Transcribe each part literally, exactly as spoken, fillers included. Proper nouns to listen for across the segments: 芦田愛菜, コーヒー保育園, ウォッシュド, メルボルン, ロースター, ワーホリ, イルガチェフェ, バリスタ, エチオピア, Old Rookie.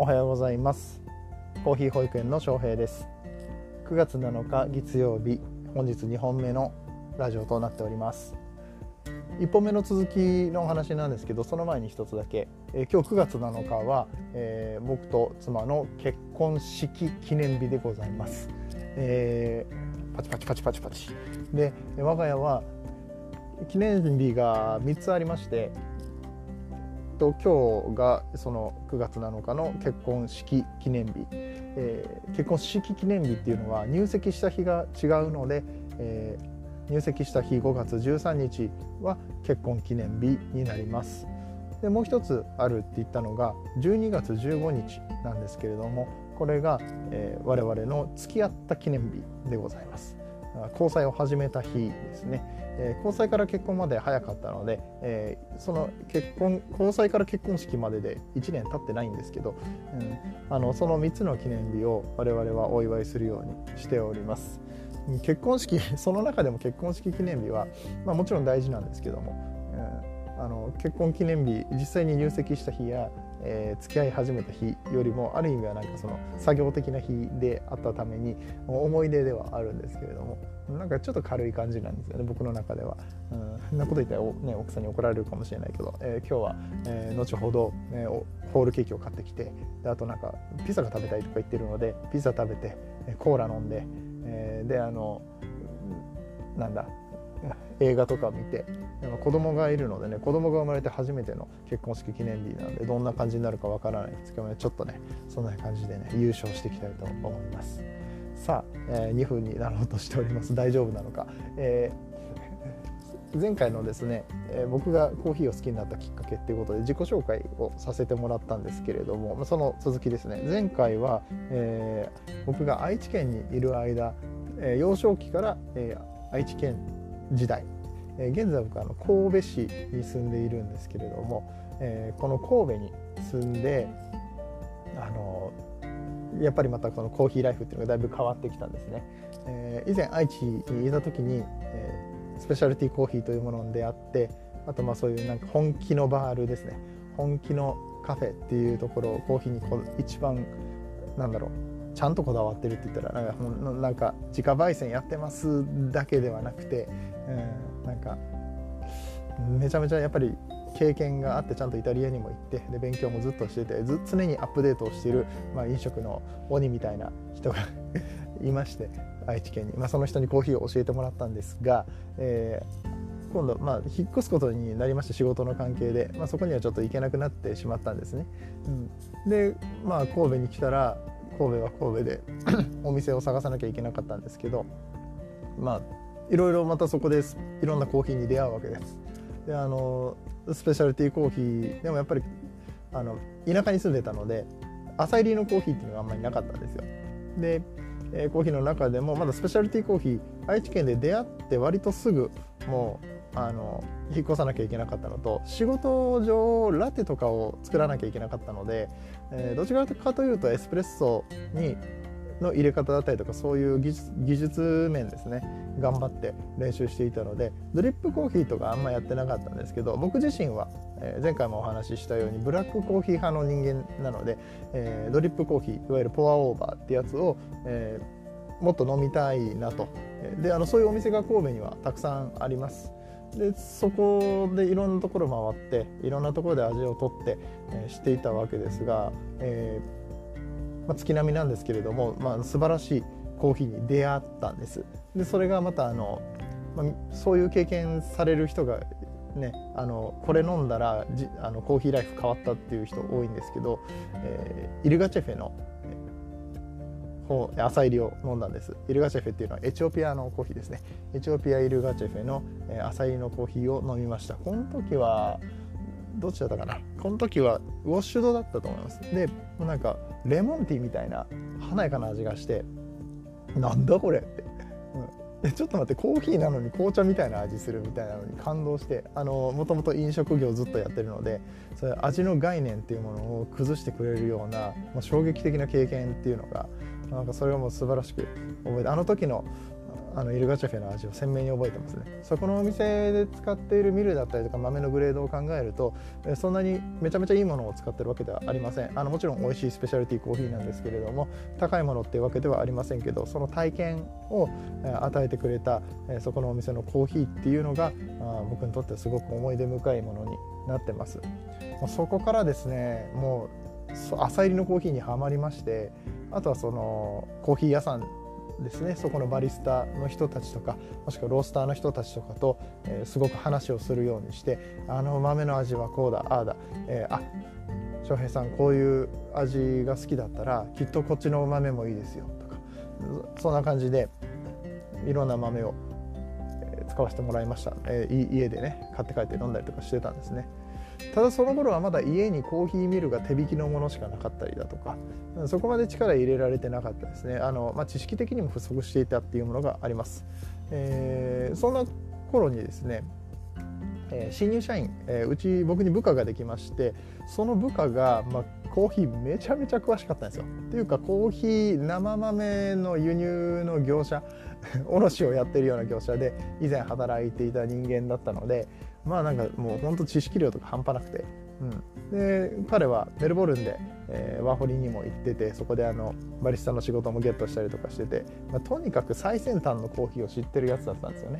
おはようございます。コーヒー保育園の翔平です。くがつなのか月曜日、本日にほんめのラジオとなっております。いっぽんめの続きのお話なんですけど、その前に一つだけ、えー、今日くがつなのかは、えー、僕と妻の結婚式記念日でございます。えー、パチパチパチパチパチで、我が家は記念日がみっつありまして、今日がそのくがつなのかの結婚式記念日、えー、結婚式記念日っていうのは入籍した日が違うので、えー、入籍した日ごがつじゅうさんにちは結婚記念日になります。でもう一つあるって言ったのがじゅうにがつじゅうごにちなんですけれども、これが、えー、我々の付き合った記念日でございます。交際を始めた日ですね。えー、交際から結婚まで早かったので、えー、その結婚交際から結婚式まででいちねん経ってないんですけど、うん、あのそのみっつの記念日を我々はお祝いするようにしております。結婚式、その中でも結婚式記念日は、まあ、もちろん大事なんですけども、うん、あの結婚記念日、実際に入籍した日や、えー、付き合い始めた日よりもある意味はなんかその作業的な日であったために思い出ではあるんですけれども、なんかちょっと軽い感じなんですよね、僕の中では。そんなこと言ったら、ね、奥さんに怒られるかもしれないけど、えー、今日は、えー、後ほど、えー、ホールケーキを買ってきて、であとなんかピザが食べたいとか言ってるのでピザ食べてコーラ飲んで、えー、であのなんだ映画とか見て、子供がいるのでね、子供が生まれて初めての結婚式記念日なのでどんな感じになるかわからないですけどね、ちょっとねそんな感じでね優勝していきたいと思います。さあ、えー、にふんになろうとしております。大丈夫なのか、えー、前回のですね、えー、僕がコーヒーを好きになったきっかけっていうことで自己紹介をさせてもらったんですけれども、その続きですね。前回は、えー、僕が愛知県にいる間、えー、幼少期から、えー、愛知県時代、現在僕は神戸市に住んでいるんですけれども、えー、この神戸に住んで、あのやっぱりまたこのコーヒーライフっていうのがだいぶ変わってきたんですね。えー、以前愛知にいた時に、えー、スペシャルティーコーヒーというものに出会って、あとまあそういうなんか本気のバールですね、本気のカフェっていうところをコーヒーにこ一番なんだろうちゃんとこだわってるって言ったらなんか、なんか自家焙煎やってますだけではなくて、うん、なんかめちゃめちゃやっぱり経験があって、ちゃんとイタリアにも行って、で勉強もずっとしてて、ず常にアップデートをしている、まあ、飲食の鬼みたいな人がいまして、愛知県に、まあ、その人にコーヒーを教えてもらったんですが、えー、今度、まあ、引っ越すことになりまして、仕事の関係で、まあ、そこにはちょっと行けなくなってしまったんですね。うん、で、まあ、神戸に来たら神戸は神戸でお店を探さなきゃいけなかったんですけど、まあいろいろまたそこでいろんなコーヒーに出会うわけです。であのスペシャルティーコーヒーでもやっぱりあの田舎に住んでたので朝入りのコーヒーっていうのがあんまりなかったんですよ。で、えー、コーヒーの中でもまだスペシャルティーコーヒー、愛知県で出会って割とすぐもうあの引っ越さなきゃいけなかったのと、仕事上ラテとかを作らなきゃいけなかったので、えー、どちらかというとエスプレッソにの入れ方だったりとか、そういう技 術, 技術面ですね、頑張って練習していたのでドリップコーヒーとかあんまやってなかったんですけど、僕自身は、えー、前回もお話ししたようにブラックコーヒー派の人間なので、えー、ドリップコーヒー、いわゆるポアオーバーってやつを、えー、もっと飲みたいなと。であのそういうお店が神戸にはたくさんあります。でそこでいろんなところ回っていろんなところで味をとって、えー、していたわけですが、えーまあ、月並みなんですけれども、まあ、素晴らしいコーヒーに出会ったんです。でそれがまたあの、まあ、そういう経験される人が、ね、あのこれ飲んだらじあのコーヒーライフ変わったっていう人多いんですけど、えー、イルガチェフェの朝入りを飲んだんです。イルガチェフェっていうのはエチオピアのコーヒーですね。エチオピアイルガチェフェの朝入りのコーヒーを飲みました。この時はどっちだったかな、この時はウォッシュドだったと思います。でなんかレモンティーみたいな華やかな味がして、なんだこれって、うん、ちょっと待って、コーヒーなのに紅茶みたいな味するみたいなのに感動して、あのもともと飲食業ずっとやってるので、それ味の概念っていうものを崩してくれるような、まあ、衝撃的な経験っていうのがなんかそれはもう素晴らしく覚えて、あの時のあのイルガチェフェの味を鮮明に覚えてますね。そこのお店で使っているミルだったりとか豆のグレードを考えると、そんなにめちゃめちゃいいものを使ってるわけではありません。あのもちろん美味しいスペシャルティーコーヒーなんですけれども、高いものっていうわけではありませんけど、その体験を与えてくれたそこのお店のコーヒーっていうのが僕にとってすごく思い出深いものになってます。そこからですね、もう朝入りのコーヒーにはまりまして、あとはそのコーヒー屋さんですね、そこのバリスタの人たちとか、もしくはロースターの人たちとかと、えー、すごく話をするようにして、あの豆の味はこうだああだ、えー、あ翔平さんこういう味が好きだったらきっとこっちの豆もいいですよとか、そんな感じでいろんな豆を使わせてもらいました、えー、家でね買って帰って飲んだりとかしてたんですね。ただその頃はまだ家にコーヒーミルが手引きのものしかなかったりだとか、そこまで力入れられてなかったですね。あの、まあ、知識的にも不足していたっていうものがあります、えー、そんな頃にですね、えー、新入社員、えー、うち僕に部下ができまして、その部下が、まあ、コーヒーめちゃめちゃ詳しかったんですよ。というかコーヒー生豆の輸入の業者卸をやってるような業者で以前働いていた人間だったので、まあなんかもう本当知識量とか半端なくて、うん、で彼はメルボルンで、えー、ワーホリにも行ってて、そこであのバリスタの仕事もゲットしたりとかしてて、まあ、とにかく最先端のコーヒーを知ってるやつだったんですよね。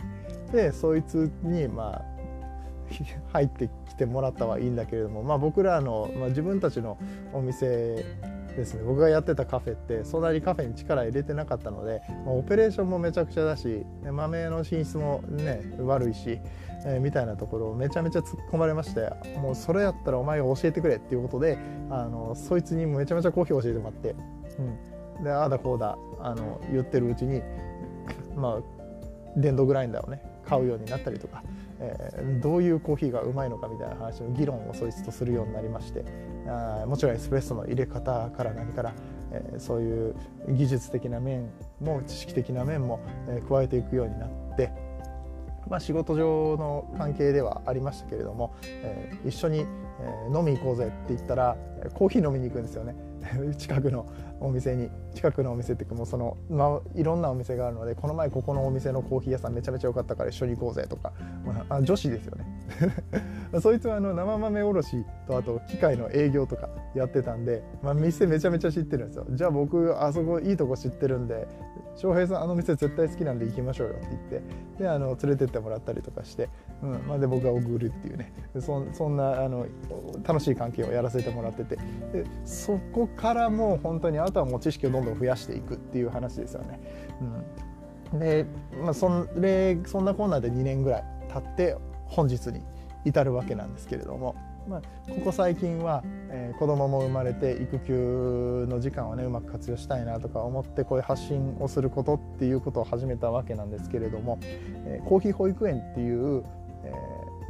でそいつにまあ入ってきてもらったはいいんだけれども、まあ、僕らの、まあ、自分たちのお店ですね、僕がやってたカフェってそんなにカフェに力入れてなかったので、まあ、オペレーションもめちゃくちゃだし豆の品質もね悪いし、えー、みたいなところをめちゃめちゃ突っ込まれまして、もうそれやったらお前が教えてくれっていうことで、あのそいつにめちゃめちゃコーヒー教えてもらって、うん、でああだこうだあの言ってるうちに、まあ、電動グラインダーをね買うようになったりとか、えー、どういうコーヒーがうまいのかみたいな話の議論をそいつとするようになりまして、あもちろんエスプレッソの入れ方から何から、えー、そういう技術的な面も知識的な面も、えー、加えていくようになって、まあ、仕事上の関係ではありましたけれども、えー、一緒に、えー、飲み行こうぜって言ったらコーヒー飲みに行くんですよね近くのお店に。近くのお店ってもうその、まあ、いろんなお店があるので、この前ここのお店のコーヒー屋さんめちゃめちゃ良かったから一緒に行こうぜとか、まあ、あ女子ですよねそいつはあの生豆おろしとあと機械の営業とかやってたんで、まあ、店めちゃめちゃ知ってるんですよ。じゃあ僕あそこいいとこ知ってるんで翔平さんあの店絶対好きなんで行きましょうよって言って、であの連れてってもらったりとかして、うんまあ、で僕が送るっていうね、 そ, そんなあの楽しい関係をやらせてもらってて、でそこからもう本当にあとはもう知識をどんどん増やしていくっていう話ですよね、うん、で、まあ、そ, れそんなこんなでにねんぐらい経って本日に至るわけなんですけれども、まあ、ここ最近は、えー、子供も生まれて育休の時間をねうまく活用したいなとか思って、こういう発信をすることっていうことを始めたわけなんですけれども、えー、コーヒー保育園っていう、え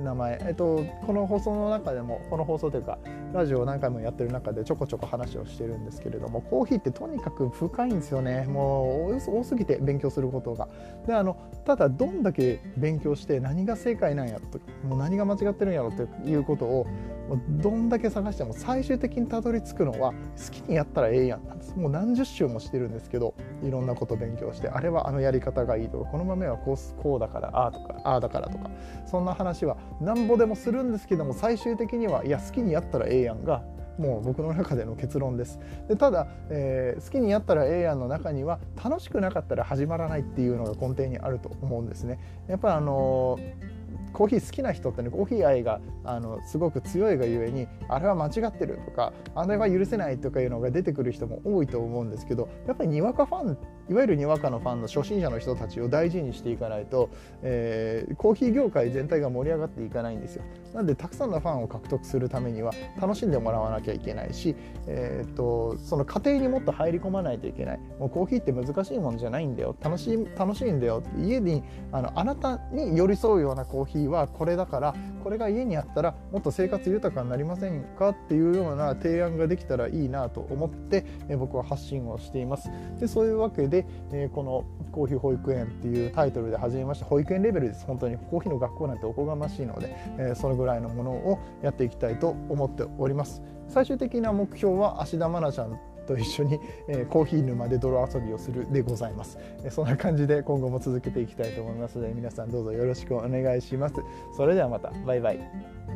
ー、名前、えっと、この放送の中でもこの放送というかラジオを何回もやってる中でちょこちょこ話をしてるんですけれども、コーヒーってとにかく深いんですよね。もう多すぎて勉強することが、であのただどんだけ勉強して何が正解なんやと、もう何が間違ってるんやろということをどんだけ探しても最終的にたどり着くのは好きにやったらええやんなんです。もう何十周もしてるんですけど、いろんなこと勉強して、あれはあのやり方がいいとか、この豆はこう、こうだからああとかああだからとか、そんな話はなんぼでもするんですけども、最終的にはいや好きにやったらええやんがもう僕の中での結論です。でただ、えー、好きにやったらええやんの中には楽しくなかったら始まらないっていうのが根底にあると思うんですね。やっぱあのー、コーヒー好きな人ってね、コーヒー愛があのすごく強いがゆえに、あれは間違ってるとかあれは許せないとかいうのが出てくる人も多いと思うんですけど、やっぱりにわかファン、いわゆるにわかのファンの初心者の人たちを大事にしていかないと、えー、コーヒー業界全体が盛り上がっていかないんですよ。なんでたくさんのファンを獲得するためには楽しんでもらわなきゃいけないし、えー、っとその過程にもっと入り込まないといけない。もうコーヒーって難しいもんじゃないんだよ、楽しい、楽しいんだよ、家にあのあなたに寄り添うようなコーヒーはこれだから、これが家にあったらもっと生活豊かになりませんかっていうような提案ができたらいいなと思って、えー、僕は発信をしています。でそういうわけでえー、このコーヒー保育園っていうタイトルで始めました。保育園レベルです。本当にコーヒーの学校なんておこがましいので、えー、そのぐらいのものをやっていきたいと思っております。最終的な目標は芦田愛菜ちゃんと一緒にコーヒー沼で泥遊びをするでございます。そんな感じで今後も続けていきたいと思いますので、皆さんどうぞよろしくお願いします。それではまた、バイバイ。